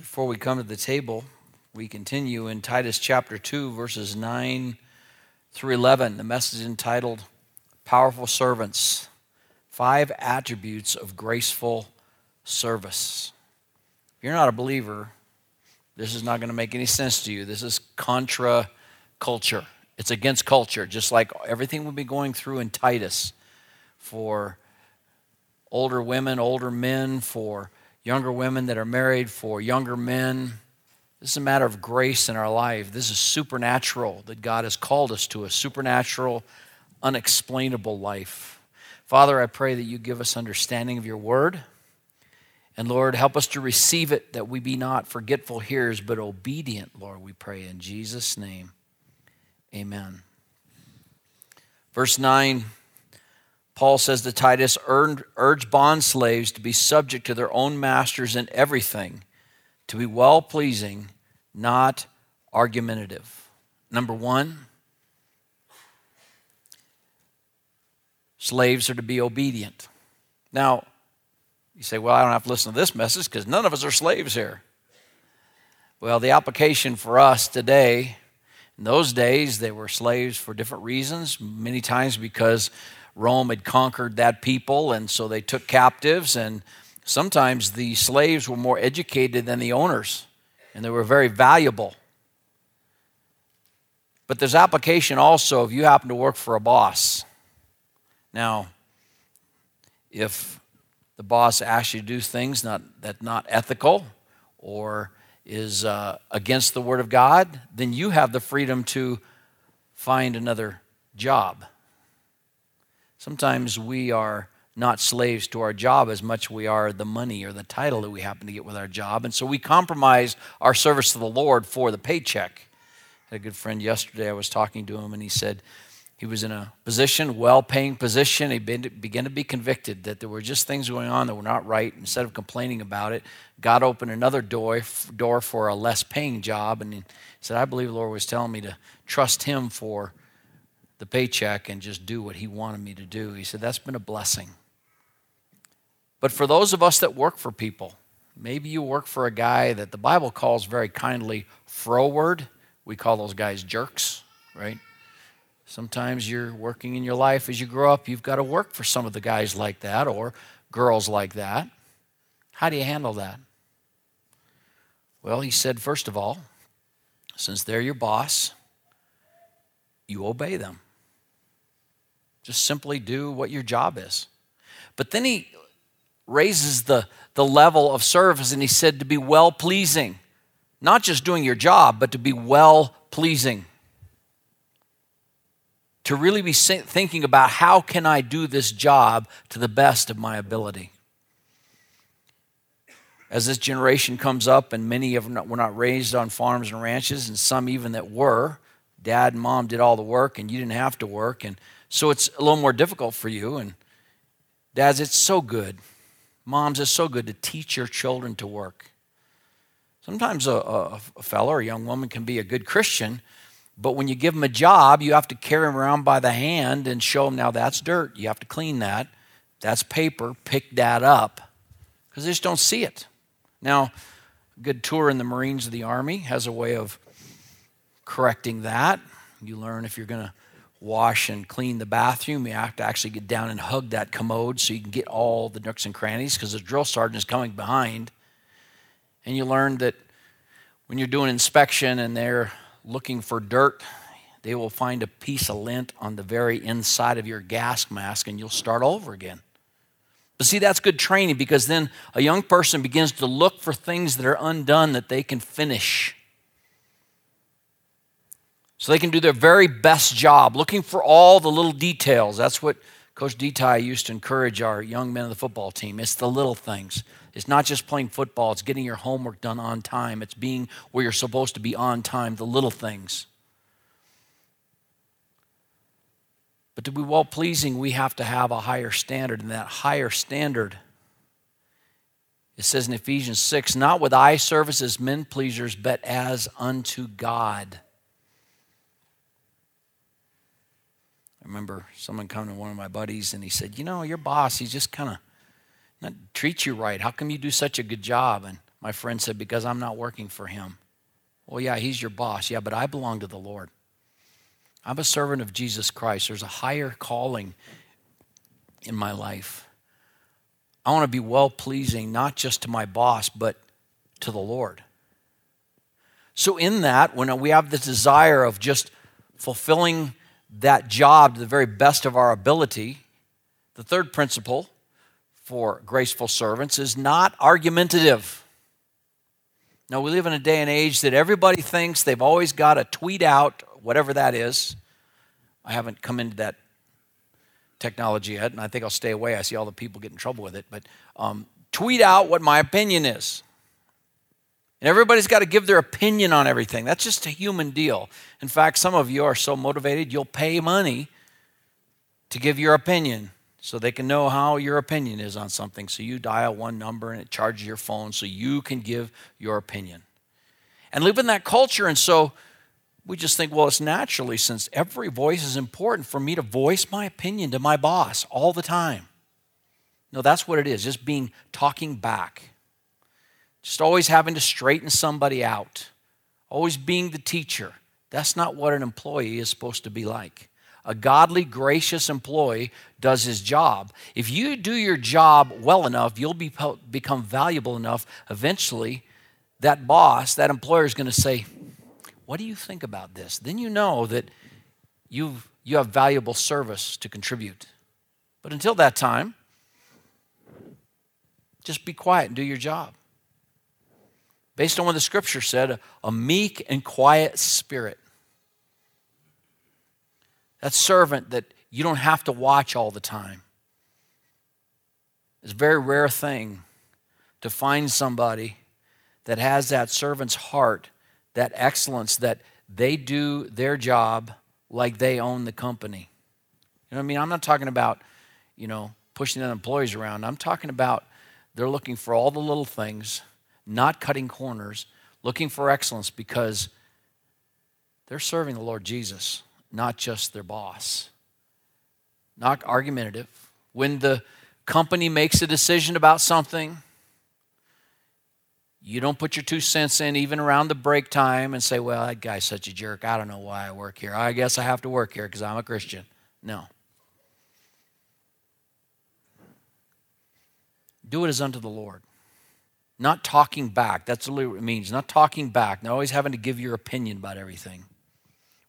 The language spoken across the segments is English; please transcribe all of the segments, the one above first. Before we come to the table, we continue in Titus chapter 2, verses 9 through 11. The message entitled, Powerful Servants, 5 Attributes of Graceful Service. If you're not a believer, this is not going to make any sense to you. This is contra culture. It's against culture, just like everything we'll be going through in Titus for older women, older men, for younger women that are married, for younger men. This is a matter of grace in our life. This is supernatural that God has called us to, a supernatural, unexplainable life. Father, I pray that you give us understanding of your word. And Lord, help us to receive it, that we be not forgetful hearers, but obedient, Lord, we pray in Jesus' name. Amen. Verse 9, Paul says to Titus, urge bondslaves to be subject to their own masters in everything, to be well-pleasing, not argumentative. Number one, slaves are to be obedient. Now, you say, well, I don't have to listen to this message because none of us are slaves here. Well, the application for us today, in those days, they were slaves for different reasons, many times because Rome had conquered that people, and so they took captives, and sometimes the slaves were more educated than the owners, and they were very valuable. But there's application also if you happen to work for a boss. Now, if the boss asks you to do things not ethical or is against the Word of God, then you have the freedom to find another job. Sometimes we are not slaves to our job as much as we are the money or the title that we happen to get with our job. And so we compromise our service to the Lord for the paycheck. I had a good friend yesterday, I was talking to him, and he said he was in a position, well-paying position. He began to be convicted that there were just things going on that were not right. Instead of complaining about it, God opened another door for a less-paying job. And he said, I believe the Lord was telling me to trust him for the paycheck and just do what he wanted me to do. He said, that's been a blessing. But for those of us that work for people, maybe you work for a guy that the Bible calls very kindly froward. We call those guys jerks, right? Sometimes you're working in your life as you grow up, you've got to work for some of the guys like that or girls like that. How do you handle that? Well, he said, first of all, since they're your boss, you obey them. Just simply do what your job is. But then he raises the level of service, and he said to be well-pleasing. Not just doing your job, but to be well-pleasing. To really be thinking about how can I do this job to the best of my ability. As this generation comes up, and many of them were not raised on farms and ranches, and some even that were, Dad and Mom did all the work, and you didn't have to work, and so it's a little more difficult for you, and Dads, it's so good. Moms, it's so good to teach your children to work. Sometimes a fellow or a young woman can be a good Christian, but when you give them a job, you have to carry them around by the hand and show them, now that's dirt. You have to clean that. That's paper. Pick that up because they just don't see it. Now, a good tour in the Marines of the Army has a way of correcting that. You learn if you're going to wash and clean the bathroom, you have to actually get down and hug that commode so you can get all the nooks and crannies because the drill sergeant is coming behind. And you learn that when you're doing inspection and they're looking for dirt, they will find a piece of lint on the very inside of your gas mask and you'll start over again. But see, that's good training because then a young person begins to look for things that are undone that they can finish. So they can do their very best job, looking for all the little details. That's what Coach Detai used to encourage our young men of the football team. It's the little things. It's not just playing football. It's getting your homework done on time. It's being where you're supposed to be on time, the little things. But to be well-pleasing, we have to have a higher standard. And that higher standard, it says in Ephesians 6, not with eye service as men pleasers, but as unto God. I remember someone coming to one of my buddies and he said, you know, your boss, he's just kind of not treat you right. How come you do such a good job? And My friend said, because I'm not working for him. Well, yeah, he's your boss. Yeah, but I belong to the Lord. I'm a servant of Jesus Christ. There's a higher calling in my life. I want to be well-pleasing, not just to my boss, but to the Lord. So in that, when we have this desire of just fulfilling that job to the very best of our ability, the third principle for graceful servants is not argumentative. Now, we live in a day and age that everybody thinks they've always got to tweet out, whatever that is. I haven't come into that technology yet, and I think I'll stay away. I see all the people get in trouble with it. But tweet out what my opinion is. And everybody's got to give their opinion on everything. That's just a human deal. In fact, some of you are so motivated, you'll pay money to give your opinion so they can know how your opinion is on something. So you dial one number and it charges your phone so you can give your opinion. And live in that culture. And so we just think, well, it's naturally, since every voice is important, for me to voice my opinion to my boss all the time. No, that's what it is, just being talking back. Just always having to straighten somebody out. Always being the teacher. That's not what an employee is supposed to be like. A godly, gracious employee does his job. If you do your job well enough, you'll become valuable enough. Eventually, that boss, that employer is going to say, what do you think about this? Then you know that you have valuable service to contribute. But until that time, just be quiet and do your job. Based on what the scripture said, a meek and quiet spirit. That servant that you don't have to watch all the time. It's a very rare thing to find somebody that has that servant's heart, that excellence, that they do their job like they own the company. You know what I mean? I'm not talking about, pushing the employees around. I'm talking about they're looking for all the little things, not cutting corners, looking for excellence because they're serving the Lord Jesus, not just their boss. Not argumentative. When the company makes a decision about something, you don't put your 2 cents in even around the break time and say, well, that guy's such a jerk. I don't know why I work here. I guess I have to work here because I'm a Christian. No. Do it as unto the Lord. Not talking back. That's really what it means. Not talking back. Not always having to give your opinion about everything.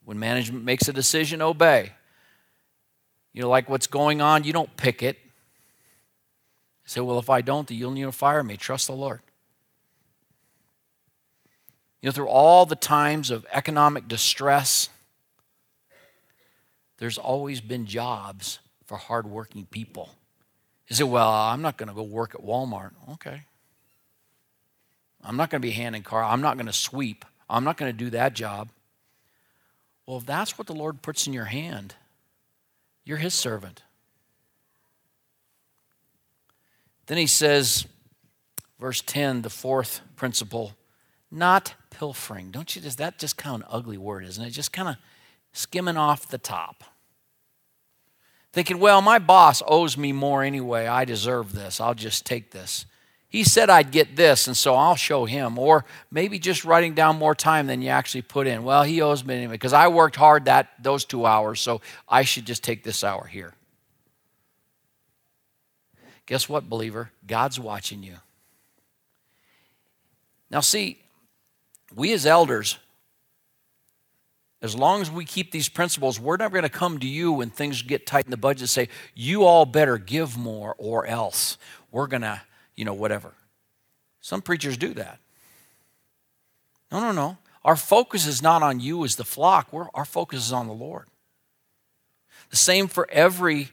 When management makes a decision, obey. Like what's going on, you don't pick it. Say, well, if I don't, then you'll need to fire me. Trust the Lord. Through all the times of economic distress, there's always been jobs for hardworking people. You say, well, I'm not going to go work at Walmart. Okay. I'm not going to be hand in car. I'm not going to sweep. I'm not going to do that job. Well, if that's what the Lord puts in your hand, you're his servant. Then he says, verse 10, the fourth principle, not pilfering. Don't you? That just kind of an ugly word, isn't it? Just kind of skimming off the top. Thinking, well, my boss owes me more anyway. I deserve this. I'll just take this. He said I'd get this, and so I'll show him. Or maybe just writing down more time than you actually put in. Well, he owes me anyway because I worked hard those 2 hours, so I should just take this hour here. Guess what, believer? God's watching you. Now, see, we as elders, as long as we keep these principles, we're never going to come to you when things get tight in the budget and say, you all better give more or else we're going to whatever. Some preachers do that. No. Our focus is not on you as the flock. Our focus is on the Lord. The same for every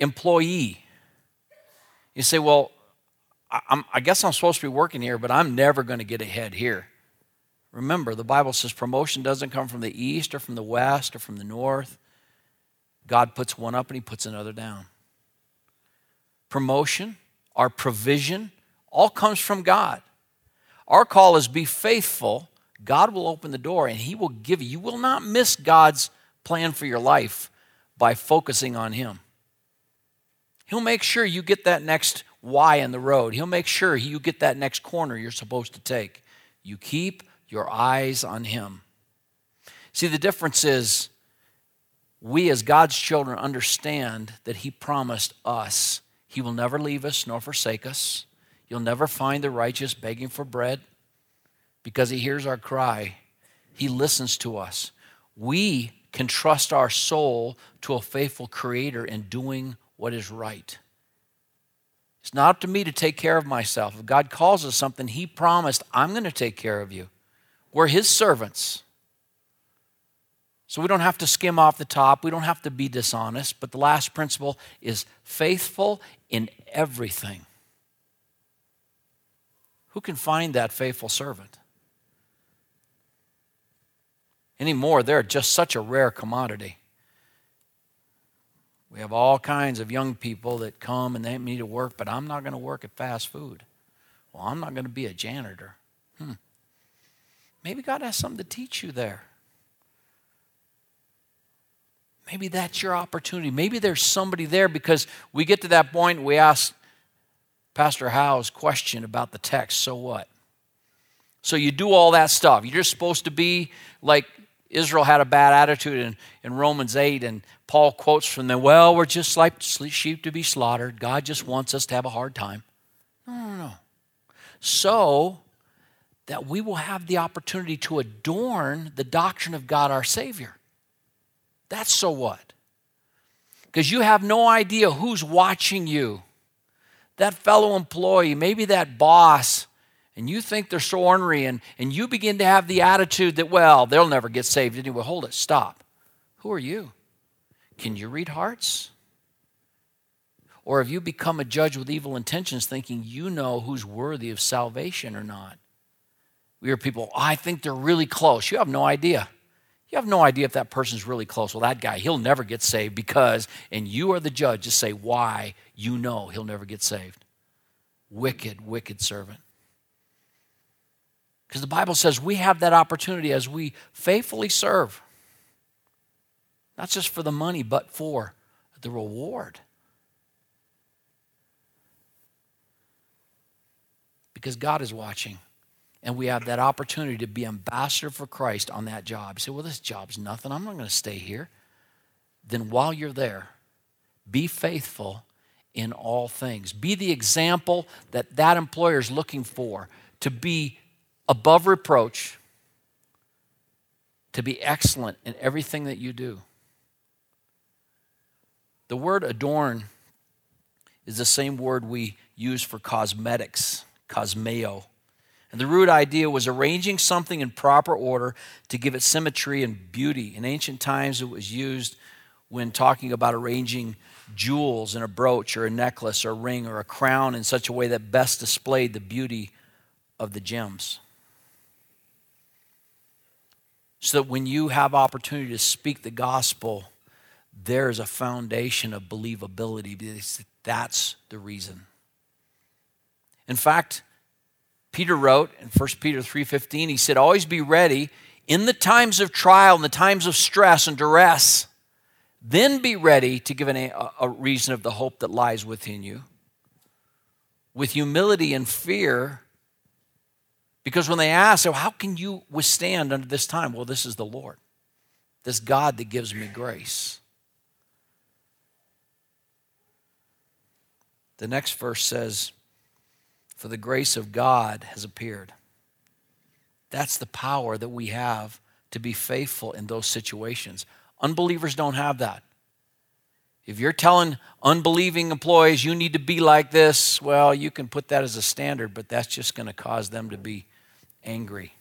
employee. You say, well, I guess I'm supposed to be working here, but I'm never going to get ahead here. Remember, the Bible says promotion doesn't come from the east or from the west or from the north. God puts one up and he puts another down. Promotion, our provision, all comes from God. Our call is be faithful. God will open the door and he will give you. You will not miss God's plan for your life by focusing on him. He'll make sure you get that next Y in the road. He'll make sure you get that next corner you're supposed to take. You keep your eyes on him. See, the difference is we as God's children understand that he promised us he will never leave us nor forsake us. You'll never find the righteous begging for bread because he hears our cry. He listens to us. We can trust our soul to a faithful creator in doing what is right. It's not up to me to take care of myself. If God calls us something, he promised, I'm going to take care of you. We're his servants. So we don't have to skim off the top. We don't have to be dishonest. But the last principle is faithful in everything. Who can find that faithful servant? Anymore, they're just such a rare commodity. We have all kinds of young people that come and they need to work, but I'm not going to work at fast food. Well, I'm not going to be a janitor. Maybe God has something to teach you there. Maybe that's your opportunity. Maybe there's somebody there, because we get to that point and we ask Pastor Howe's question about the text, so what? So you do all that stuff. You're just supposed to be like Israel had a bad attitude in Romans 8, and Paul quotes from them, well, we're just like sheep to be slaughtered. God just wants us to have a hard time. No. So that we will have the opportunity to adorn the doctrine of God our Savior. That's so what? Because you have no idea who's watching you. That fellow employee, maybe that boss, and you think they're so ornery, and you begin to have the attitude that, well, they'll never get saved anyway. Hold it, stop. Who are you? Can you read hearts? Or have you become a judge with evil intentions, thinking you know who's worthy of salvation or not? We hear people, I think they're really close. You have no idea. You have no idea if that person's really close. Well, that guy, he'll never get saved because, and you are the judge to say why you know he'll never get saved. Wicked, wicked servant. Because the Bible says we have that opportunity as we faithfully serve. Not just for the money, but for the reward. Because God is watching. And we have that opportunity to be ambassador for Christ on that job. You say, well, this job's nothing. I'm not going to stay here. Then while you're there, be faithful in all things. Be the example that that employer is looking for, to be above reproach, to be excellent in everything that you do. The word adorn is the same word we use for cosmetics, cosmeo. And the root idea was arranging something in proper order to give it symmetry and beauty. In ancient times, it was used when talking about arranging jewels in a brooch or a necklace or a ring or a crown in such a way that best displayed the beauty of the gems. So that when you have opportunity to speak the gospel, there is a foundation of believability, because that's the reason. In fact, Peter wrote in 1 Peter 3:15, he said, always be ready in the times of trial, in the times of stress and duress. Then be ready to give a reason of the hope that lies within you, with humility and fear. Because when they ask, oh, how can you withstand under this time? Well, this is the Lord, this God that gives me grace. The next verse says, for the grace of God has appeared. That's the power that we have to be faithful in those situations. Unbelievers don't have that. If you're telling unbelieving employees you need to be like this, well, you can put that as a standard, but that's just going to cause them to be angry.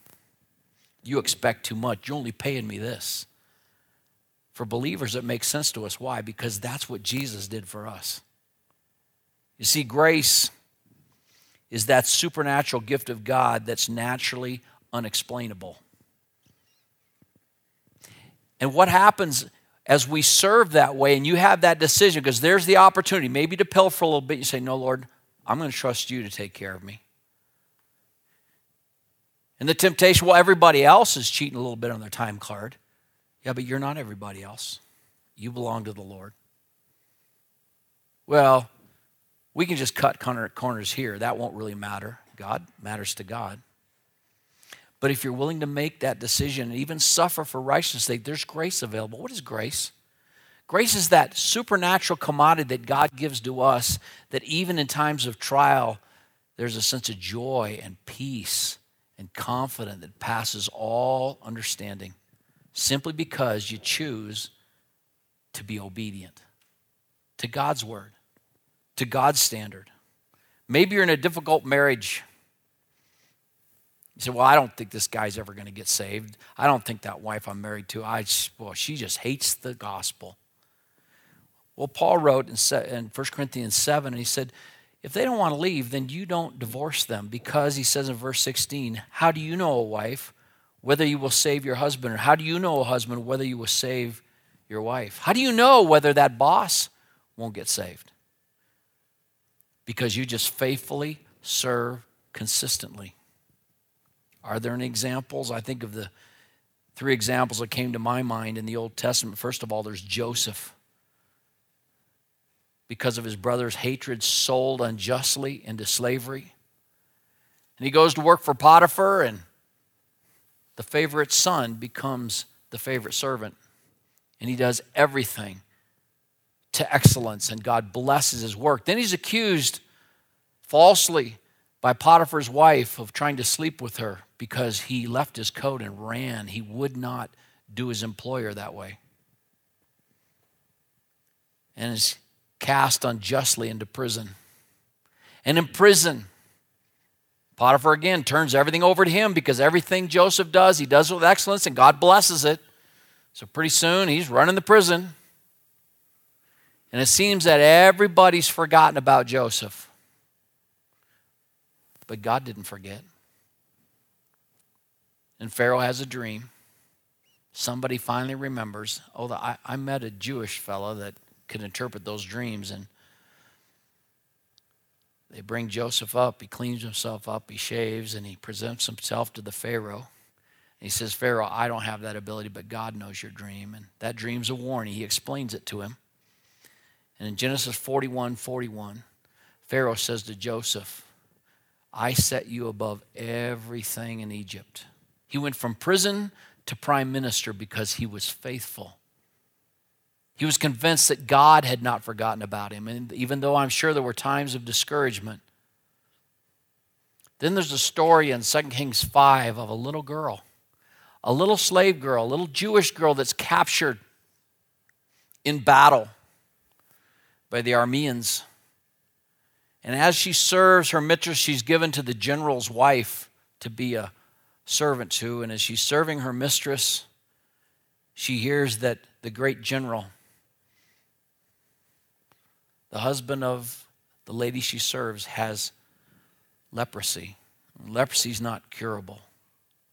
You expect too much. You're only paying me this. For believers, it makes sense to us. Why? Because that's what Jesus did for us. You see, grace is that supernatural gift of God that's naturally unexplainable. And what happens as we serve that way and you have that decision, because there's the opportunity maybe to pilfer a little bit, you say, no, Lord, I'm going to trust you to take care of me. And the temptation, well, everybody else is cheating a little bit on their time card. Yeah, but you're not everybody else. You belong to the Lord. Well, We can just cut corners here. That won't really matter. God matters to God. But if you're willing to make that decision and even suffer for righteousness' sake, there's grace available. What is grace? Grace is that supernatural commodity that God gives to us that even in times of trial, there's a sense of joy and peace and confidence that passes all understanding simply because you choose to be obedient to God's word, to God's standard. Maybe you're in a difficult marriage. You say, well, I don't think this guy's ever going to get saved. I don't think that wife I'm married to, she just hates the gospel. Well, Paul wrote in 1 Corinthians 7, and he said, if they don't want to leave, then you don't divorce them, because he says in verse 16, how do you know, a wife, whether you will save your husband? Or how do you know, a husband, whether you will save your wife? How do you know whether that boss won't get saved? Because you just faithfully serve consistently. Are there any examples? I think of the three examples that came to my mind in the Old Testament. First of all, there's Joseph. Because of his brother's hatred, sold unjustly into slavery. And he goes to work for Potiphar, and the favorite son becomes the favorite servant. And he does everything to excellence, and God blesses his work. Then he's accused falsely by Potiphar's wife of trying to sleep with her because he left his coat and ran. He would not do his employer that way. And his cast unjustly into prison. And in prison, Potiphar again turns everything over to him, because everything Joseph does, he does with excellence, and God blesses it. So pretty soon, he's running the prison. And it seems that everybody's forgotten about Joseph. But God didn't forget. And Pharaoh has a dream. Somebody finally remembers, I met a Jewish fellow that could interpret those dreams, and they bring Joseph up. He cleans himself up, he shaves, and he presents himself to the Pharaoh. And he says, Pharaoh, I don't have that ability, but God knows your dream. And that dream's a warning. He explains it to him. And in Genesis 41:41, Pharaoh says to Joseph, I set you above everything in Egypt. He went from prison to prime minister because he was faithful. He was convinced that God had not forgotten about him, and even though I'm sure there were times of discouragement. Then there's a story in 2 Kings 5 of a little girl, a little slave girl, a little Jewish girl that's captured in battle by the Arameans. And as she serves her mistress, she's given to the general's wife to be a servant to, and as she's serving her mistress, she hears that the great general, the husband of the lady she serves, has leprosy. Leprosy's not curable.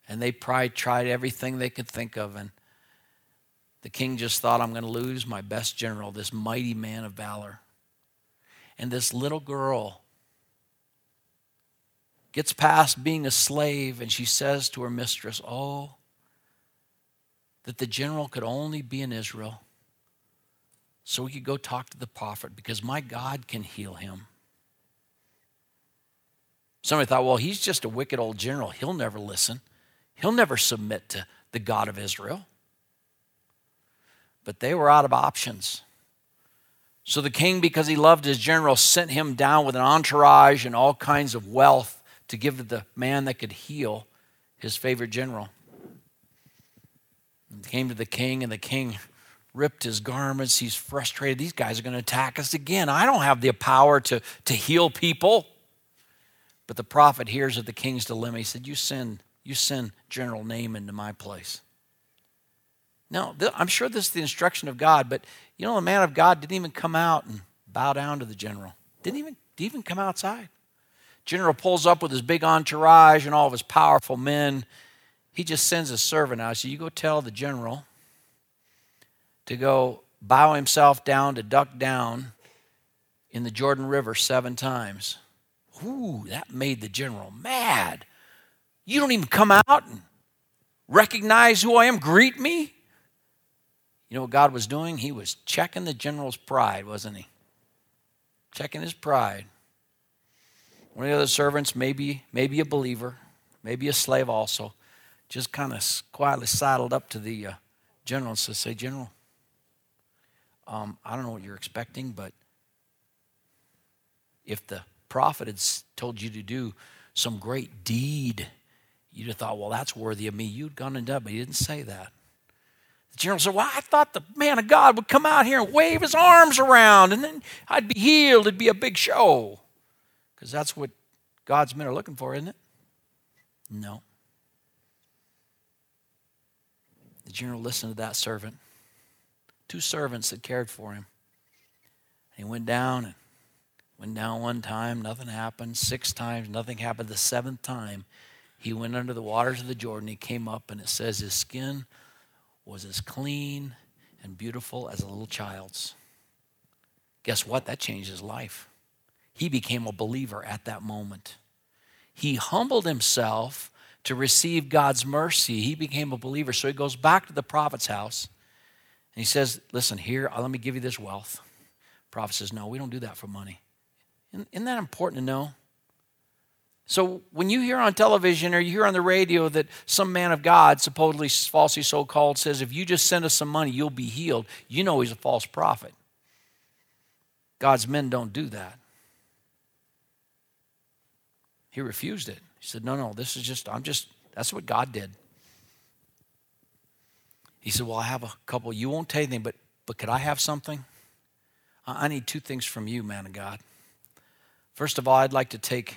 And they probably tried everything they could think of. And the king just thought, I'm going to lose my best general, this mighty man of valor. And this little girl gets past being a slave, and she says to her mistress, oh, that the general could only be in Israel, so we could go talk to the prophet, because my God can heal him. Somebody thought, well, he's just a wicked old general. He'll never listen. He'll never submit to the God of Israel. But they were out of options. So the king, because he loved his general, sent him down with an entourage and all kinds of wealth to give to the man that could heal his favorite general. And came to the king, and the king ripped his garments. He's frustrated. These guys are going to attack us again. I don't have the power to heal people. But the prophet hears of the king's dilemma. He said, you send General Naaman to my place. Now, I'm sure this is the instruction of God, but the man of God didn't even come out and bow down to the general. Didn't even come outside. General pulls up with his big entourage and all of his powerful men. He just sends a servant out. So you go tell the general to go bow himself down, to duck down in the Jordan River 7 times. Ooh, that made the general mad. You don't even come out and recognize who I am, greet me. You know what God was doing? He was checking the general's pride, wasn't he? checking his pride. One of the other servants, maybe a believer, maybe a slave also, just kind of quietly sidled up to the general and said, General, I don't know what you're expecting, but if the prophet had told you to do some great deed, you'd have thought, well, that's worthy of me. You'd gone and done, but he didn't say that. The general said, well, I thought the man of God would come out here and wave his arms around, and then I'd be healed. It'd be a big show. Because that's what God's men are looking for, isn't it? No. The general listened to that servant. Two servants had cared for him. He went down one time, nothing happened. 6 times, nothing happened. The 7th time, he went under the waters of the Jordan. He came up, and it says his skin was as clean and beautiful as a little child's. Guess what? That changed his life. He became a believer at that moment. He humbled himself to receive God's mercy. He became a believer. So he goes back to the prophet's house, and he says, listen, here, let me give you this wealth. The prophet says, no, we don't do that for money. Isn't that important to know? So when you hear on television or you hear on the radio that some man of God, supposedly falsely so-called, says, if you just send us some money, you'll be healed, you know he's a false prophet. God's men don't do that. He refused it. He said, no, this is just, that's what God did. He said, well, I have a couple. You won't take anything, but could I have something? I need 2 things from you, man of God. First of all, I'd like to take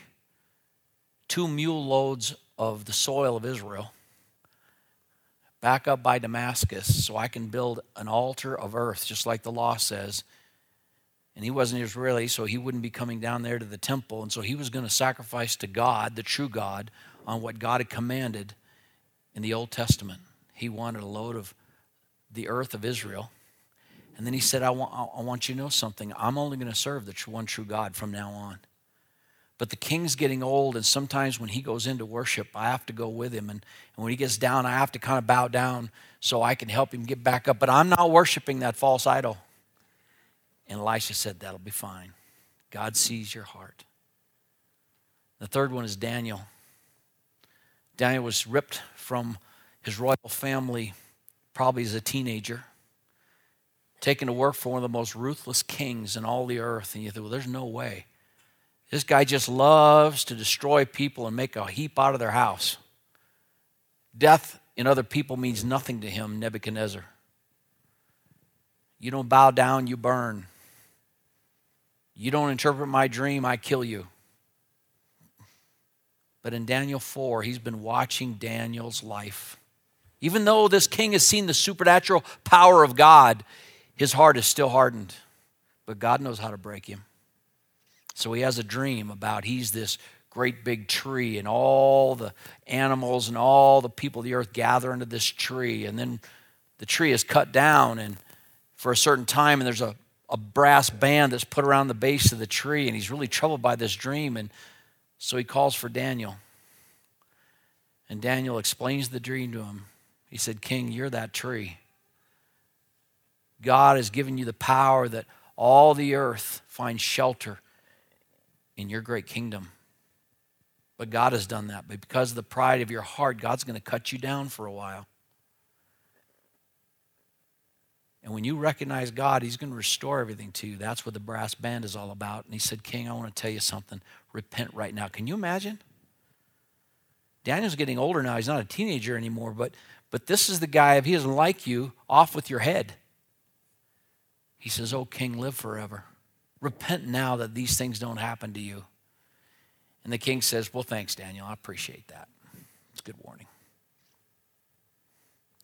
2 mule loads of the soil of Israel back up by Damascus so I can build an altar of earth, just like the law says. And he wasn't Israeli, so he wouldn't be coming down there to the temple. And so he was going to sacrifice to God, the true God, on what God had commanded in the Old Testament. He wanted a load of the earth of Israel. And then he said, I want you to know something. I'm only going to serve the one true God from now on. But the king's getting old, and sometimes when he goes into worship, I have to go with him. And when he gets down, I have to kind of bow down so I can help him get back up. But I'm not worshiping that false idol. And Elisha said, that'll be fine. God sees your heart. The third one is Daniel. Daniel was ripped from his royal family probably as a teenager, taken to work for one of the most ruthless kings in all the earth. And you think, well, there's no way. This guy just loves to destroy people and make a heap out of their house. Death in other people means nothing to him, Nebuchadnezzar. You don't bow down, you burn. You don't interpret my dream, I kill you. But in Daniel 4, he's been watching Daniel's life. Even though this king has seen the supernatural power of God, his heart is still hardened. But God knows how to break him. So he has a dream about he's this great big tree, and all the animals and all the people of the earth gather into this tree, and then the tree is cut down and for a certain time, and there's a brass band that's put around the base of the tree, and he's really troubled by this dream, and so he calls for Daniel. And Daniel explains the dream to him. He said, King, you're that tree. God has given you the power that all the earth finds shelter in your great kingdom. But God has done that. But because of the pride of your heart, God's going to cut you down for a while. And when you recognize God, he's going to restore everything to you. That's what the brass band is all about. And he said, King, I want to tell you something. Repent right now. Can you imagine? Daniel's getting older now. He's not a teenager anymore. But this is the guy, if he doesn't like you, off with your head. He says, oh, King, live forever. Repent now that these things don't happen to you. And the king says, well, thanks, Daniel. I appreciate that. It's a good warning.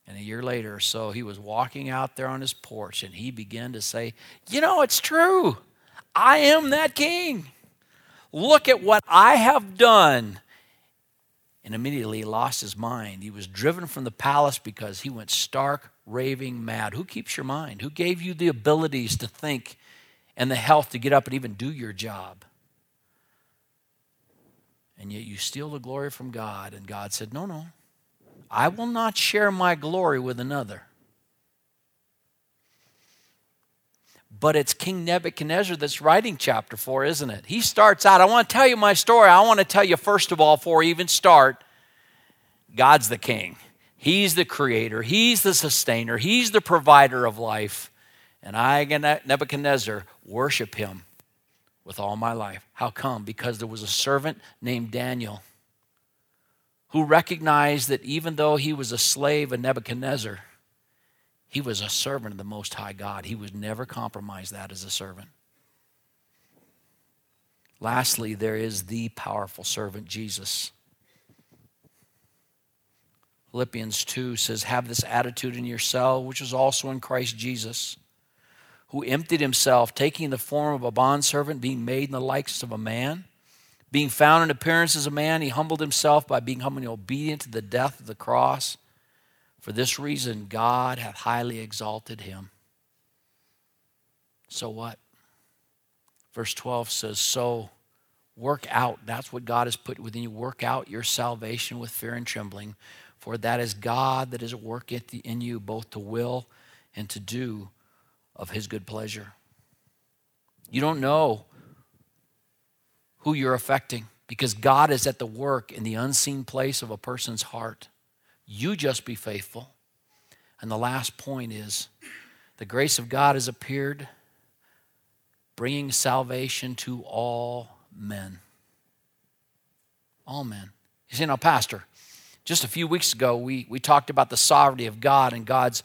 And a year later or so, he was walking out there on his porch, and he began to say, you know, it's true. I am that king. Look at what I have done. And immediately he lost his mind. He was driven from the palace because he went stark, raving mad. Who keeps your mind? Who gave you the abilities to think and the health to get up and even do your job? And yet you steal the glory from God. And God said, no, I will not share my glory with another. But it's King Nebuchadnezzar that's writing chapter 4, isn't it? He starts out, I want to tell you my story. I want to tell you, first of all, before we even start, God's the king. He's the creator. He's the sustainer. He's the provider of life. And I, Nebuchadnezzar, worship him with all my life. How come? Because there was a servant named Daniel who recognized that even though he was a slave of Nebuchadnezzar, he was a servant of the Most High God. He was never compromised that as a servant. Lastly, there is the powerful servant, Jesus. Philippians 2 says, have this attitude in yourself, which is also in Christ Jesus, who emptied himself, taking the form of a bondservant, being made in the likeness of a man. Being found in appearance as a man, he humbled himself by being humbly obedient to the death of the cross. For this reason, God hath highly exalted him. So what? Verse 12 says, so work out. That's what God has put within you. Work out your salvation with fear and trembling. For that is God that is at work in you, both to will and to do of his good pleasure. You don't know who you're affecting because God is at the work in the unseen place of a person's heart. You just be faithful. And the last point is the grace of God has appeared, bringing salvation to all men. All men. You see, now, Pastor, just a few weeks ago, we talked about the sovereignty of God and God's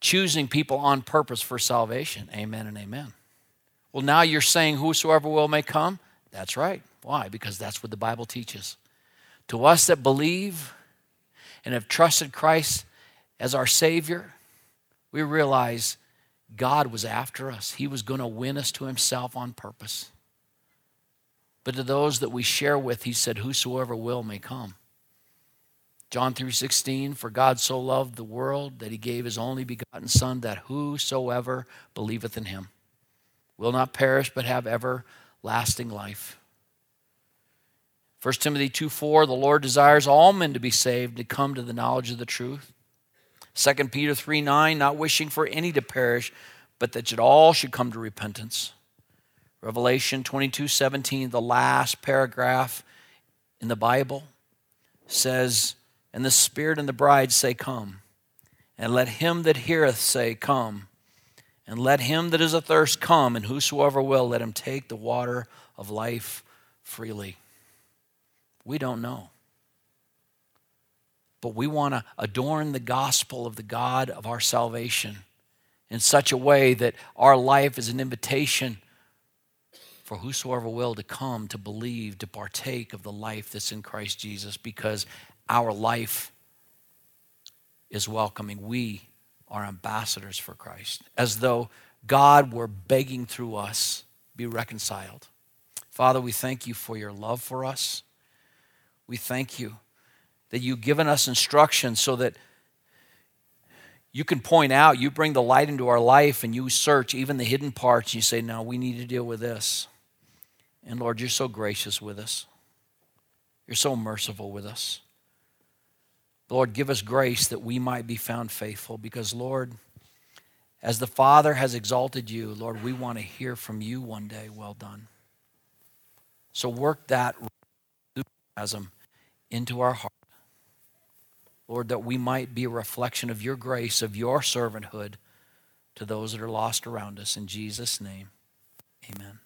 choosing people on purpose for salvation. Amen and amen. Well, now you're saying whosoever will may come. That's right. Why? Because that's what the Bible teaches. To us that believe and have trusted Christ as our Savior, we realize God was after us. He was going to win us to himself on purpose. But to those that we share with, he said, whosoever will may come. John 3:16, for God so loved the world that he gave his only begotten Son, that whosoever believeth in him will not perish but have everlasting life. 1 Timothy 2:4, the Lord desires all men to be saved and to come to the knowledge of the truth. 2 Peter 3:9, not wishing for any to perish, but that all should come to repentance. Revelation 22:17, the last paragraph in the Bible says, and the Spirit and the bride say, come. And let him that heareth say, come. And let him that is athirst come. And whosoever will, let him take the water of life freely. We don't know. But we want to adorn the gospel of the God of our salvation in such a way that our life is an invitation for whosoever will to come, to believe, to partake of the life that's in Christ Jesus, because our life is welcoming. We are ambassadors for Christ, as though God were begging through us, be reconciled. Father, we thank you for your love for us. We thank you that you've given us instruction so that you can point out, you bring the light into our life and you search even the hidden parts. You say, no, we need to deal with this. And Lord, you're so gracious with us. You're so merciful with us. Lord, give us grace that we might be found faithful, because Lord, as the Father has exalted you, Lord, we want to hear from you one day, well done. So work that enthusiasm into our heart, Lord, that we might be a reflection of your grace, of your servanthood to those that are lost around us. In Jesus' name, amen.